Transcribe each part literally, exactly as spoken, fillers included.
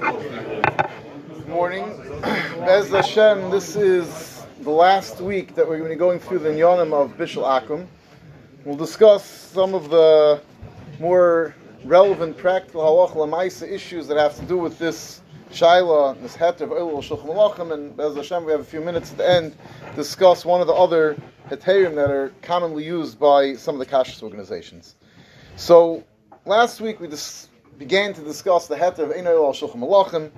Good morning. Bez HaShem, this is the last week that we're going to be going through the Nyanim of Bishul Akum. We'll discuss some of the more relevant practical Halacha L'Maisa issues that have to do with this shaila, this heter of Eilu Shulchan Alachem, and Bez HaShem, we have a few minutes at the end to discuss one of the other heterim that are commonly used by some of the kashrus organizations. So, last week we just began to discuss the heter of eil al shulchim alachim,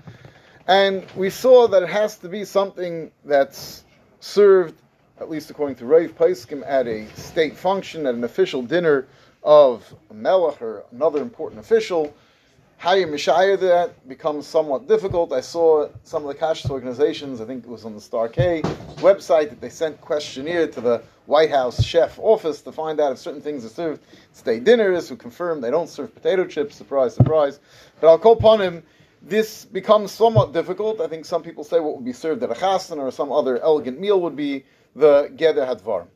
and we saw that it has to be something that's served, at least according to Rav Pesukim, at a state function, at an official dinner of a melech or another important official. How you mishayah that becomes somewhat difficult. I saw some of the kashrus organizations, I think it was on the Star K website, that they sent questionnaire to the White House chef office to find out if certain things are served at state dinners, who confirmed they don't serve potato chips, surprise, surprise. But I'll call upon him, this becomes somewhat difficult. I think some people say what would be served at a chassan or some other elegant meal would be the geder hadvar.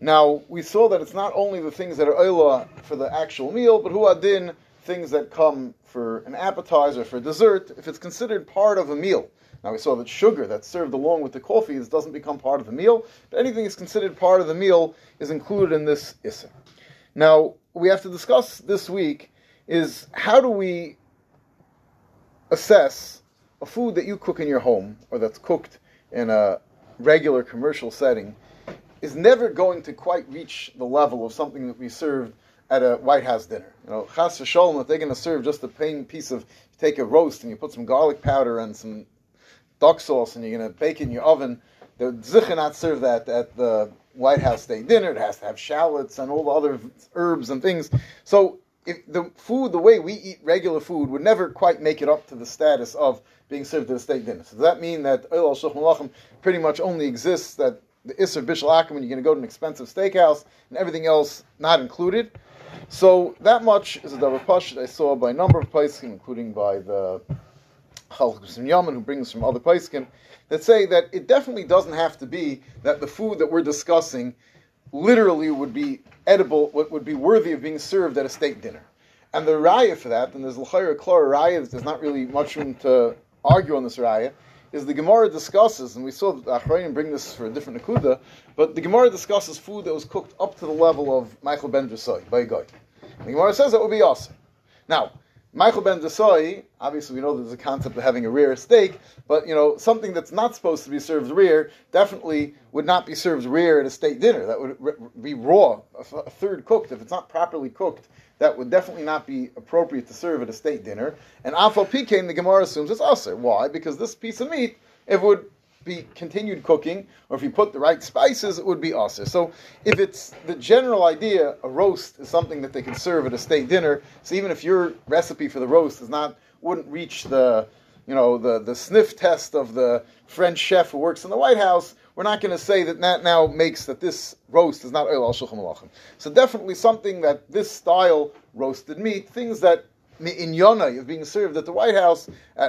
Now, we saw that it's not only the things that are oila for the actual meal, but huadin, things that come for an appetizer, for dessert, if it's considered part of a meal. Now we saw that sugar that's served along with the coffee doesn't become part of the meal, but anything that's considered part of the meal is included in this iser. Now, we have to discuss this week is how do we assess a food that you cook in your home, or that's cooked in a regular commercial setting, is never going to quite reach the level of something that we served at a White House dinner. You know, chas v'sholom, if they're going to serve just a plain piece of, you take a roast and you put some garlic powder and some duck sauce and you're going to bake it in your oven, they would zicha not serve that at the White House state dinner. It has to have shallots and all the other herbs and things. So if the food, the way we eat regular food, would never quite make it up to the status of being served at a state dinner. So does that mean that Eil al Shulchan Alachem pretty much only exists that the Issur Bishul Akum when you're going to go to an expensive steakhouse and everything else not included? So that much is a double pashut I saw by a number of pesukim, including by the who brings from other pesukim, that say that it definitely doesn't have to be that the food that we're discussing literally would be edible, would be worthy of being served at a state dinner. And the raya for that, and there's l'chayr klor raya, there's not really much room to argue on this raya, is the Gemara discusses, and we saw the acharadim bring this for a different nakuda, but the Gemara discusses food that was cooked up to the level of Ma'achal Ben Drusai, by a guy. The Gemara says that would be awesome. Now, Ma'achal Ben Drusai, obviously we know there's a concept of having a rare steak, but you know, something that's not supposed to be served rare definitely would not be served rare at a state dinner. That would be raw, a third cooked. If it's not properly cooked, that would definitely not be appropriate to serve at a state dinner. And afal Pikein, the Gemara assumes it's aser. Why? Because this piece of meat, if it would be continued cooking, or if you put the right spices, it would be aser. So if it's the general idea, a roast is something that they can serve at a state dinner, so even if your recipe for the roast is not, wouldn't reach the, you know, the, the sniff test of the French chef who works in the White House, we're not going to say that that now makes that this roast is not Eil al Shulchan Alachem. So definitely something that this style roasted meat, things that in Yonai of being served at the White House, uh,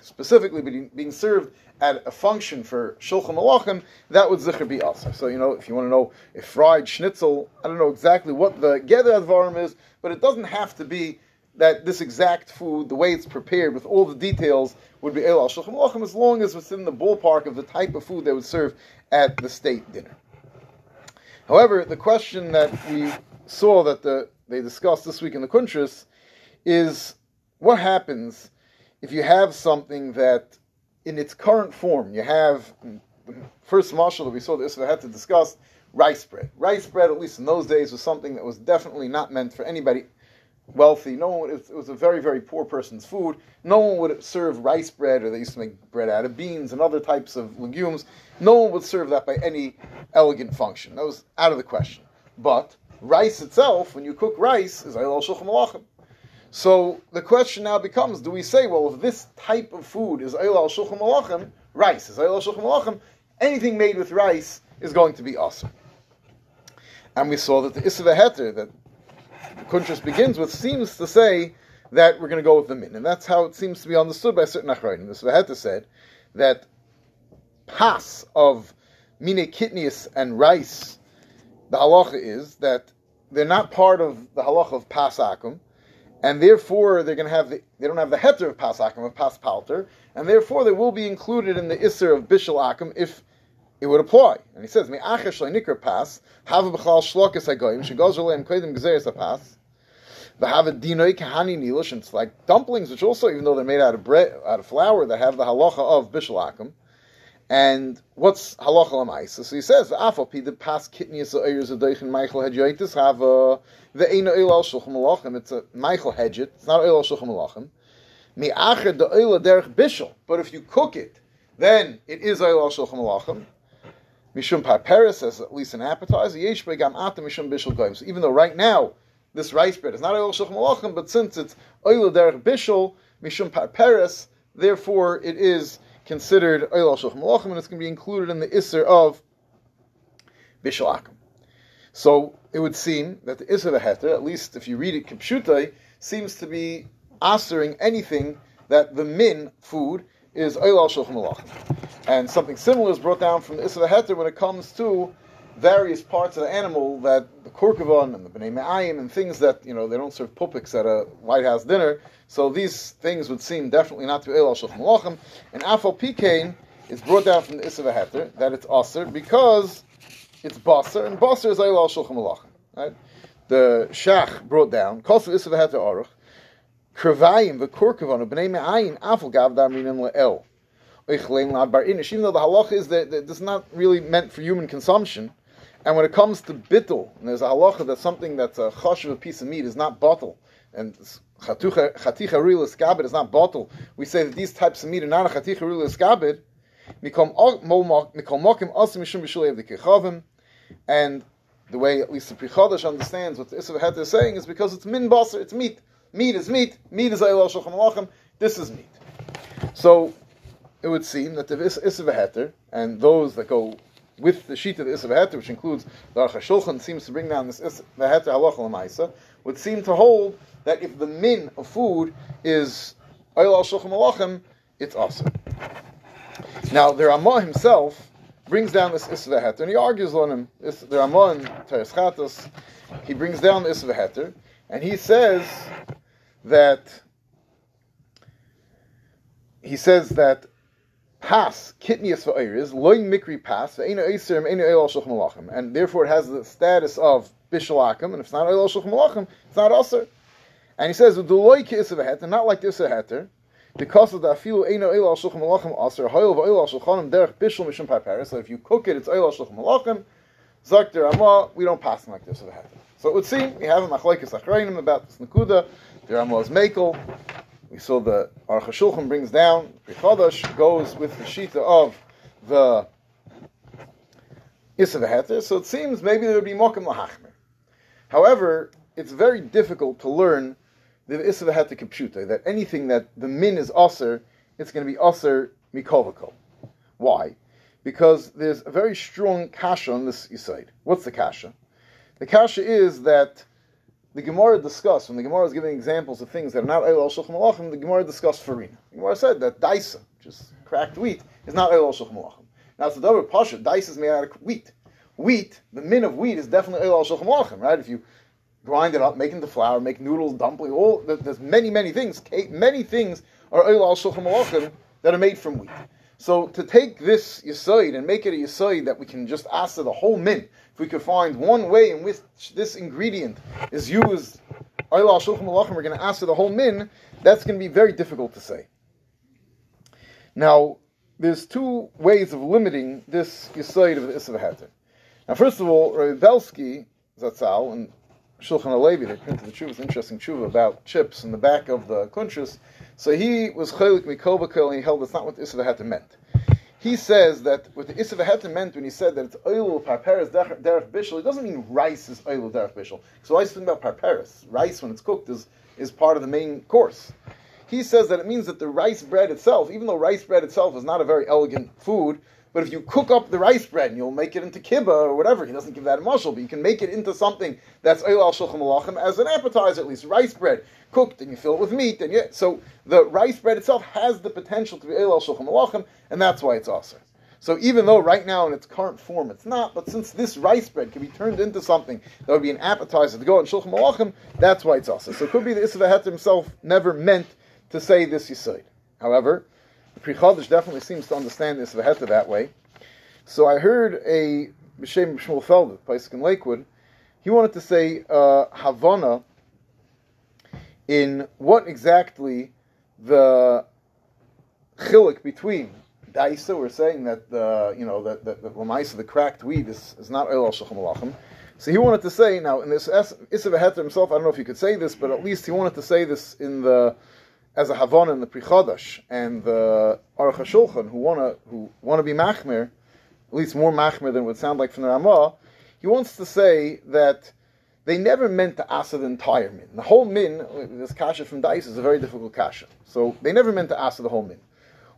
specifically being served at a function for Shulchan Alachem, that would zichar be also. So, you know, if you want to know if fried schnitzel, I don't know exactly what the geder advarim is, but it doesn't have to be that this exact food, the way it's prepared, with all the details, would be Eil al Shulchan Alachem, as long as it's in the ballpark of the type of food they would serve at the state dinner. However, the question that we saw that the, they discussed this week in the Kuntras is, what happens if you have something that, in its current form, you have, the first mashal that we saw, this we had to discuss, rice bread. Rice bread, at least in those days, was something that was definitely not meant for anybody wealthy. No one would, it was a very, very poor person's food. No one would serve rice bread, or they used to make bread out of beans and other types of legumes. No one would serve that by any elegant function. That was out of the question. But rice itself, when you cook rice, is Eil al Shulchan Alachem. So the question now becomes, do we say, well, if this type of food is Eil al Shulchan Alachem, rice is Eil al Shulchan Alachem, anything made with rice is going to be awesome. And we saw that the Issur v'Heter, that the Kuntras begins with, seems to say that we're going to go with the min. And that's how it seems to be understood by certain acharadim. The Sveheta said that pas of mine kitnius and rice, the halacha is that they're not part of the halacha of pas akum, and therefore they're going to have the, they don't have the heter of pas akum, of pas palter, and therefore they will be included in the iser of bishul akum if it would apply. And he says, me'achah shloi nikra pas, hava b'chlal shlokes hagoyim, shegoz releim kodim gzeres hapas, v'hava dinoi kahani nilish, and it's like dumplings, which also, even though they're made out of bread, out of flour, they have the halacha of bishul akum. And what's halacha l'maisa? So he says, "V'afal pi the pas kitnius o'eres adoichin meichel hedyoitis hava ve'ena eil al shulchim alachim." It's a meichel hedget. It's not eil al shulchim alachim. Mi'achad the Eilad Derech Bishul. But if you cook it, then it is eil al shulchim alachim. Mishum Par Peres says at least an appetizer. Yesh be'gam ata mishum bishul goyim. So even though right now this rice bread is not eil al shulchim alachim, but since it's Eilad Derech Bishul mishum Par Peres, therefore it is considered eil al shulchan alachim, and it's going to be included in the iser of bishul akum. So it would seem that the iser of heter, at least if you read it kipshutai, seems to be asering anything that the min food is eil al shulchan alachim. And something similar is brought down from the iser of heter when it comes to various parts of the animal, that the korkevon and the Bnei Me'ayim and things that, you know, they don't serve pupiks at a White House dinner. So these things would seem definitely not to be eil al shulchan alachim. And afal Pikein is brought down from the iser v'heter that it's aser because it's baser, and baser is eil al shulchan alachim. Right? The shach brought down kosev iser v'heter aruch krivayim v'korkevon u'bnei me'ayin afal gav darminim le'el oichleim lad bar inish. Even though the halacha is that it's not really meant for human consumption, and when it comes to bittul, and there's a halacha that something that's a chosh of a piece of meat is not bottle, and chaticha rila skabed is not bottle, we say that these types of meat are not a chaticha rila skabed, and the way at least the Prichodesh understands what the Issur v'Heter is saying is because it's min baser, it's meat. Meat is meat, meat is eil al shulchan alachim, this is meat. So it would seem that the Issur v'Heter, and those that go with the sheet of the Issur v'Heter, which includes the Aruch HaShulchan, seems to bring down this Issur v'Heter halacha l'maisa, would seem to hold that if the min of food is eil al shulchan alachim, it's aser. Now, the Ramah himself brings down this Issur v'Heter, and he argues on him. The Ramah in Teres Chatos, he brings down the Issur v'Heter, and he says that he says that pas kitnius va'oiris loy mikri pas ve'ena iserim ena eil al shulchan alachim, and therefore it has the status of bishul akum, and if it's not eil al shulchan alachim, it's not aser. And he says v'duloy k'issur v'heter, not like the issur v'heter, because of the afilu ena eil al shulchan alachim aser ha'il v'eil al shulchanim derech bishul mishum par peres. So if you cook it, it's eil al shulchan alachim. Zak der Ramah, we don't pass like the issur v'heter. So it would seem we have a machlokes achrayim about this nekuda. The Ramah is mekel. We saw the Aruch HaShulchan brings down, Prichodesh goes with the shita of the Issur v'Heter, so it seems maybe there would be mokim lahachmir. However, it's very difficult to learn the Issur v'Heter kipshuta, that anything that the min is aser, it's going to be aser mikovako. Why? Because there's a very strong kasha on this yisayid. What's the kasha? The kasha is that the Gemara discussed, when the Gemara is giving examples of things that are not eil al shulchan alachim, the Gemara discussed farina. The Gemara said that daisa, just cracked wheat, is not eil al shulchan alachim. Now it's the double pasha, daisa is made out of wheat. Wheat, the min of wheat is definitely eil al shulchan alachim, right? If you grind it up, make it into flour, make noodles, dumplings, all, there's many, many things, many things are eil al shulchan alachim that are made from wheat. So to take this yesod and make it a yesod that we can just ask the whole min, if we could find one way in which this ingredient is used, eil al shulchan alachim, we're going to ask the whole min, that's going to be very difficult to say. Now, there's two ways of limiting this yesod of the Issur v'Heter. Now, first of all, Rabbi Belsky, Zatzal, and Shulchan Alevi, they printed the tshuva, interesting tshuva about chips in the back of the Kuntras. So he was chelik mikovakel, and he held that's not what the Issur v'Heter meant. He says that what the Issur v'Heter meant when he said that it's oil parperes derech bishul, it doesn't mean rice is oil derech bishul. So I speak about parperes. Rice, when it's cooked, is, is part of the main course. He says that it means that the rice bread itself, even though rice bread itself is not a very elegant food, but if you cook up the rice bread and you'll make it into kibbeh or whatever, he doesn't give that a mashal, but you can make it into something that's eil al shulchan alachim as an appetizer, at least rice bread cooked, and you fill it with meat, and you, so the rice bread itself has the potential to be eil al shulchan alachim, and that's why it's aser. So even though right now in its current form it's not, but since this rice bread can be turned into something that would be an appetizer to go on Shulchan Alachem, that's why it's also. So it could be that Issur v'Heter himself never meant to say this Yisoid. However, the Pri Chodesh definitely seems to understand Issur v'Heter that way. So I heard a B'Shem Shmuel Feld, a place in Lakewood, he wanted to say uh, Havana in what exactly the chiluk between Daisa, we're saying that the you know that that L'Maisa, the cracked wheat, is, is not Eil al Shulchim Alachem. So he wanted to say now in this Issur v'Heter himself, I don't know if you could say this, but at least he wanted to say this in the as a Havana in the Pri Chodesh and the Aruch HaShulchan who wanna who wanna be machmir, at least more machmir than it would sound like from the Ramah. He wants to say that they never meant to asa the entire min. The whole min, this kasha from Dais is a very difficult kasha. So they never meant to asa the whole min.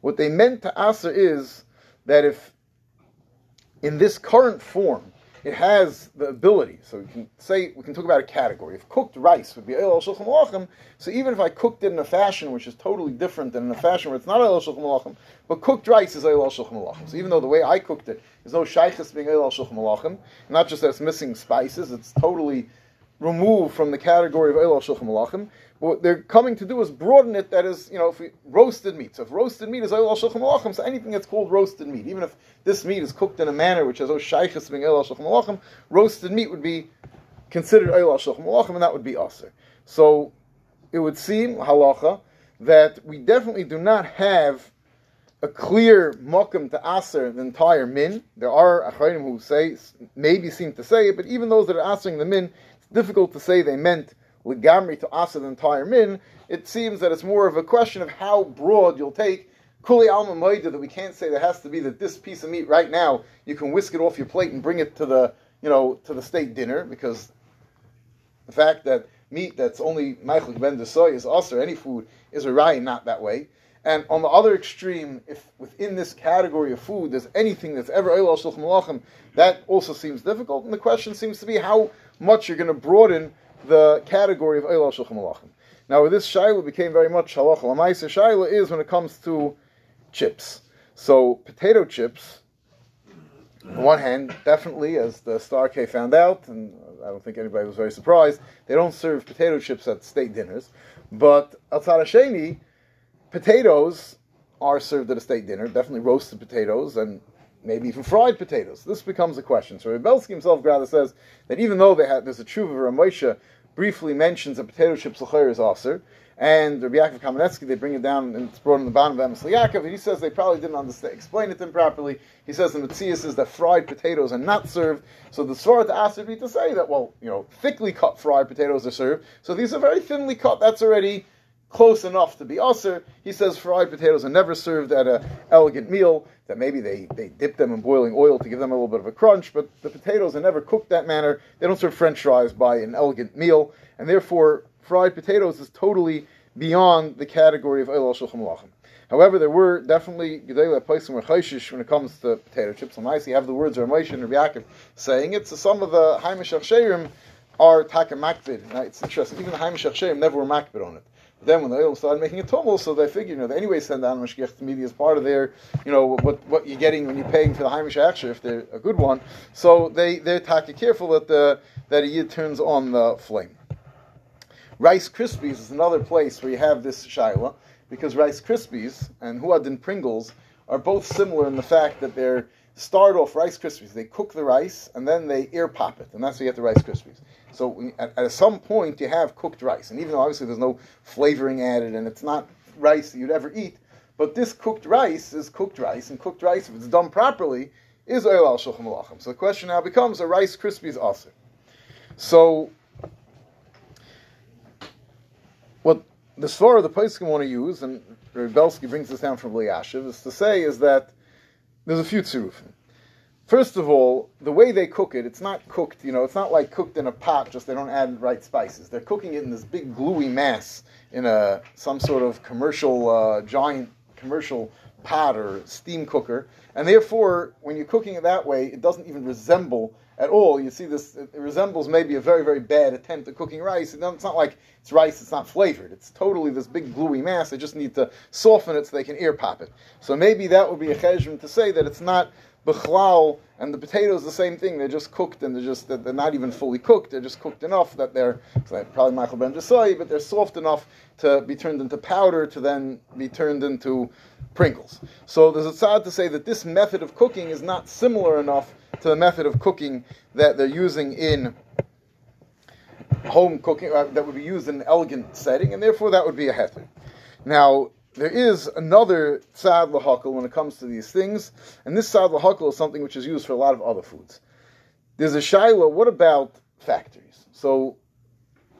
What they meant to asa is that if in this current form it has the ability, so we can say, we can talk about a category. If cooked rice would be Eil al Shulchan Alachem, so even if I cooked it in a fashion which is totally different than in a fashion where it's not Eil al Shulchan Alachem, but cooked rice is Eil al Shulchan Alachem. So even though the way I cooked it, there's no shaychus being Eil al Shulchan Alachem, not just that it's missing spices, it's totally removed from the category of Eil al Shulchan Alachem. What they're coming to do is broaden it, that is, you know, if we, roasted meat. So if roasted meat is Eil al Shulchan Alachem, so anything that's called roasted meat, even if this meat is cooked in a manner which has no shaychus being Eil al Shulchan Alachem, roasted meat would be considered Eil al Shulchan Alachem, and that would be aser. So it would seem, halacha, that we definitely do not have a clear mokum to aser the entire min. There are acharadim who say, maybe seem to say it, but even those that are asering the min, difficult to say they meant legamri to asa the entire min. It seems that it's more of a question of how broad you'll take kuli alma moida, that we can't say there has to be that this piece of meat right now you can whisk it off your plate and bring it to the you know to the state dinner, because the fact that meat that's only Ma'achal Ben Drusai is aser, any food is a raya not that way. And on the other extreme, if within this category of food there's anything that's ever Eil al Shulchan Alachem, that also seems difficult. And the question seems to be how much you're going to broaden the category of Eil al Shulchan Alachem. Now, with this shaila became very much Halacha L'Maisa. Shaila is when it comes to chips. So, potato chips, on one hand, definitely, as the Star K found out, and I don't think anybody was very surprised, they don't serve potato chips at state dinners. But, atzad hasheni, potatoes are served at a state dinner, definitely roasted potatoes, and maybe even fried potatoes. This becomes a question. So Rebelsky himself rather says that even though they have, there's a tshuva, Rav Moshe briefly mentions that potato chips l'chayr is aser, and Rabbi Yaakov Kamenetsky, they bring it down and it's brought on the bottom of Emes L'Yaakov, and he says they probably didn't understand, explain it to him properly. He says the Metzias is that fried potatoes are not served, so the Svar to aser would be to say that, well, you know, thickly cut fried potatoes are served, so these are very thinly cut, that's already close enough to be aser. He says fried potatoes are never served at an elegant meal, that maybe they, they dip them in boiling oil to give them a little bit of a crunch, but the potatoes are never cooked that manner. They don't serve French fries by an elegant meal, and therefore fried potatoes is totally beyond the category of Eil al Shulchan Alachem. However, there were definitely Gedele Paisim or Chayshish when it comes to potato chips. And I see have the words of Rav Moshe and Rabbi Yaakov saying it, so some of the Haimish Achsherim are Taka Makbid. Now it's interesting, even the Haimish Achsherim never were Makbid on it. Then when the oil started making a tumul, so they figured, you know, they anyway send down mashgiach to media as part of their, you know, what what you're getting when you're paying for the Heimish Aksher, if they're a good one. So they, they're taka careful that the that a yid turns on the flame. Rice Krispies is another place where you have this shaila, because Rice Krispies and huadin Pringles are both similar in the fact that they're start off Rice Krispies. They cook the rice, and then they air pop it, and that's how you get the Rice Krispies. So at, at some point, you have cooked rice, and even though obviously there's no flavoring added, and it's not rice that you'd ever eat, but this cooked rice is cooked rice, and cooked rice, if it's done properly, is Eil al Shulchan Alachem. So the question now becomes, are Rice Krispies aser? So what the svara the pesukim want to use, and Rebelsky brings this down from Liashiv, is to say is that there's a few tzurufim. First of all, the way they cook it, it's not cooked, you know, it's not like cooked in a pot, just they don't add the right spices. They're cooking it in this big gluey mass in a some sort of commercial, uh, giant commercial pot or steam cooker, and therefore, when you're cooking it that way, it doesn't even resemble at all. You see this, it resembles maybe a very, very bad attempt at cooking rice. It's not like it's rice, it's not flavored. It's totally this big gluey mass. They just need to soften it so they can air pop it. So maybe that would be a cheshbon to say that it's not bechlal, and the potatoes the same thing. They're just cooked, and they're just they're not even fully cooked. They're just cooked enough that they're probably Ma'achal Ben Drusai, but they're soft enough to be turned into powder to then be turned into Pringles. So there's a tzad to say that this method of cooking is not similar enough to the method of cooking that they're using in home cooking, uh, that would be used in an elegant setting, and therefore that would be a heter. Now, there is another tzad l'hakel when it comes to these things, and this tzad l'hakel is something which is used for a lot of other foods. There's a shaila, what about factories? So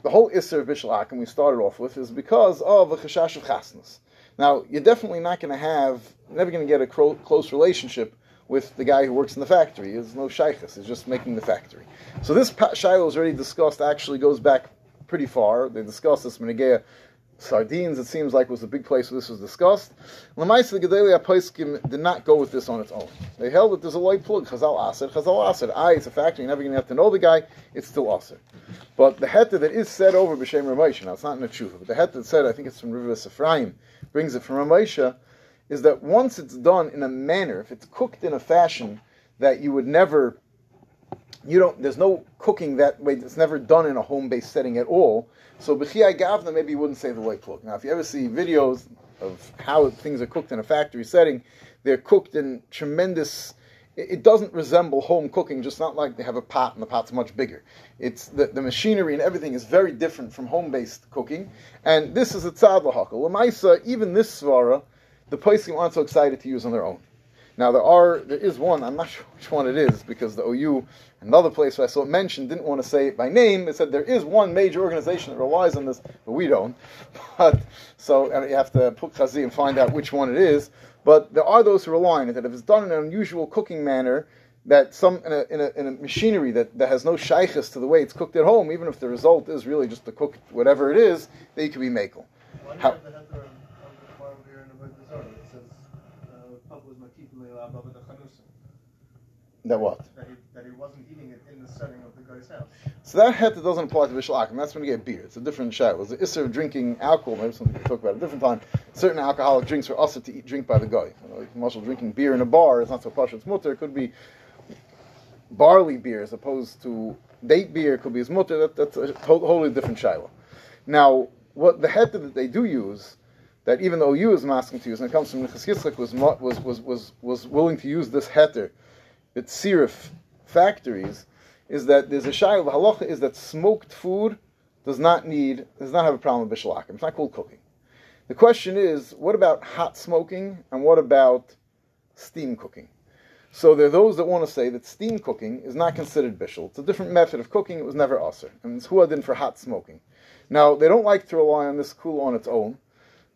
the whole iser of Bishul Akum we started off with is because of a chashash of chasnas. Now, you're definitely not going to have, never going to get a cro- close relationship with the guy who works in the factory. There's no shaykhus, he's just making the factory. So this pa- shaila was already discussed, actually goes back pretty far. They discussed this menegea sardines, it seems like, was a big place where this was discussed. L'maisa, the Gedalia Pesukim did not go with this on its own. They held that there's a light plug, chazal asad, chazal asad. I, it's a factory, you're never going to have to know the guy, it's still asad. But the heter that is said over B'Shem Ramesha, now it's not in the tshuva, but the heter that said, I think it's from River Ephraim, brings it from Ramesha, is that once it's done in a manner, if it's cooked in a fashion that you would never, you don't, there's no cooking that way, it's never done in a home-based setting at all. So b'chiyai gavna, maybe you wouldn't say the light plug. Now, if you ever see videos of how things are cooked in a factory setting, they're cooked in tremendous, it doesn't resemble home cooking, just not like they have a pot and the pot's much bigger. It's the, the machinery and everything is very different from home-based cooking, and this is a tzad l'hakel. L'maisa, even this svara, the pesukim aren't so excited to use on their own. Now there are, there is one, I'm not sure which one it is, because the O U, another place where I saw it mentioned, didn't want to say it by name. It said there is one major organization that relies on this, but we don't. But so and you have to put chazi and find out which one it is. But there are those who rely on it, that if it's done in an unusual cooking manner, that some in a, in a, in a machinery that, that has no shaykhus to the way it's cooked at home, even if the result is really just to cook whatever it is, they could be makel. How, That what? That he, that he wasn't eating it in the setting of the guy's house. So that heter doesn't apply to Bishul Akum. That's when you get beer. It's a different shaila. It was the issur of drinking alcohol. Maybe something we talk about at a different time. Certain alcoholic drinks were also to eat, drink by the guy. Like muscle drinking beer in a bar is not so posh. It's mutter. It could be barley beer as opposed to date beer. It could be as mutter. That, that's a totally different shaila. Now, what the heter that they do use, that even though you is masking to use, and it comes from Nechas Yitzchak, was was was was was willing to use this heter. At sirif factories, is that there's a shaila. The halacha is that smoked food does not need, does not have a problem with Bishul Akum. It's not called cooking. The question is, what about hot smoking and what about steam cooking? So there are those that want to say that steam cooking is not considered bishul. It's a different method of cooking. It was never aser, and it's huadin for hot smoking. Now they don't like to rely on this kula on its own,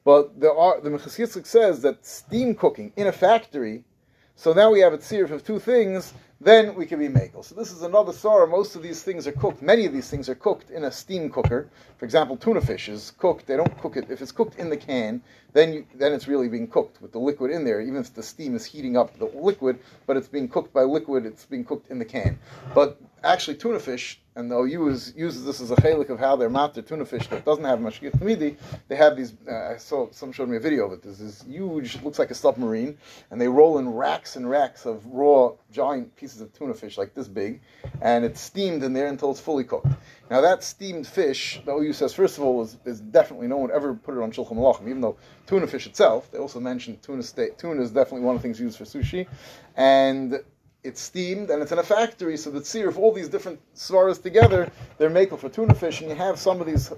but there are the Nechas Yitzchak says that steam cooking in a factory. So now we have a tzirif of two things, then we can be makel. So this is another sorrow. Most of these things are cooked, many of these things are cooked in a steam cooker. For example, tuna fish is cooked, they don't cook it, if it's cooked in the can, then you, then it's really being cooked with the liquid in there, even if the steam is heating up the liquid, but it's being cooked by liquid, it's being cooked in the can. But actually tuna fish, and the O U is, uses this as a chelik of how they're matzah, the tuna fish that doesn't have mashgiach tamidi, they have these, uh, I saw, some showed me a video of it, there's this huge, looks like a submarine, and they roll in racks and racks of raw, giant pieces of tuna fish, like this big, and it's steamed in there until it's fully cooked. Now that steamed fish, the O U says, first of all, is, is definitely, no one ever put it on Shulchan Alachem, even though tuna fish itself, they also mentioned tuna, sta- tuna is definitely one of the things used for sushi, and it's steamed, and it's in a factory, so the tzir of all these different svaras together, they're makel for tuna fish, and you have some of these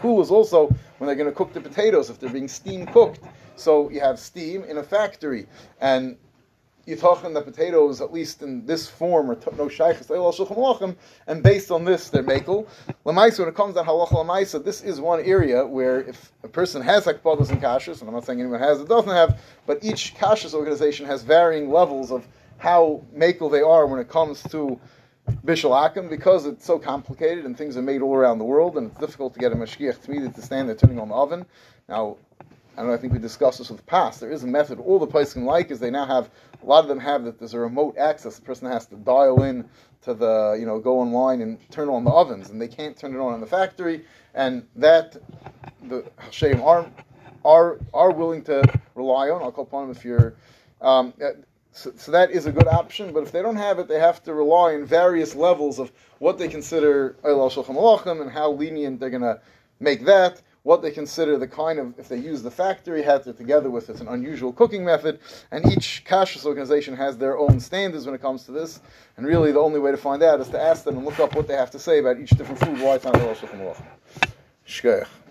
kulas also, when they're going to cook the potatoes, if they're being steam cooked, so you have steam in a factory, and you're talking the potatoes, at least in this form, or t- no shaykhus, Eilad Shulchan Alachem, and based on this, they're makel. L'maisa, when it comes to Halacha L'Maisa, this is one area where if a person has hakpadas and kashrus, and I'm not saying anyone has it, doesn't have, but each kashrus organization has varying levels of how makel they are when it comes to Bishul Akum, because it's so complicated and things are made all around the world and it's difficult to get a mashgiach tamidi to stand there turning on the oven. Now, I don't know, I think we discussed this with pas. There is a method. All the places like is they now have, a lot of them have that there's a remote access. The person has to dial in to the, you know, go online and turn on the ovens, and they can't turn it on in the factory. And that, the Hashem are, are, are willing to rely on. I'll call upon them if you're, um, so, so that is a good option. But if they don't have it, they have to rely on various levels of what they consider Eilad al shulchim alachim and how lenient they're going to make that. What they consider the kind of, if they use the factory heter together with it's an unusual cooking method, and each kashrus organization has their own standards when it comes to this, and really the only way to find out is to ask them and look up what they have to say about each different food, why it's not Eilad al shulchim alachim. Shkoyach.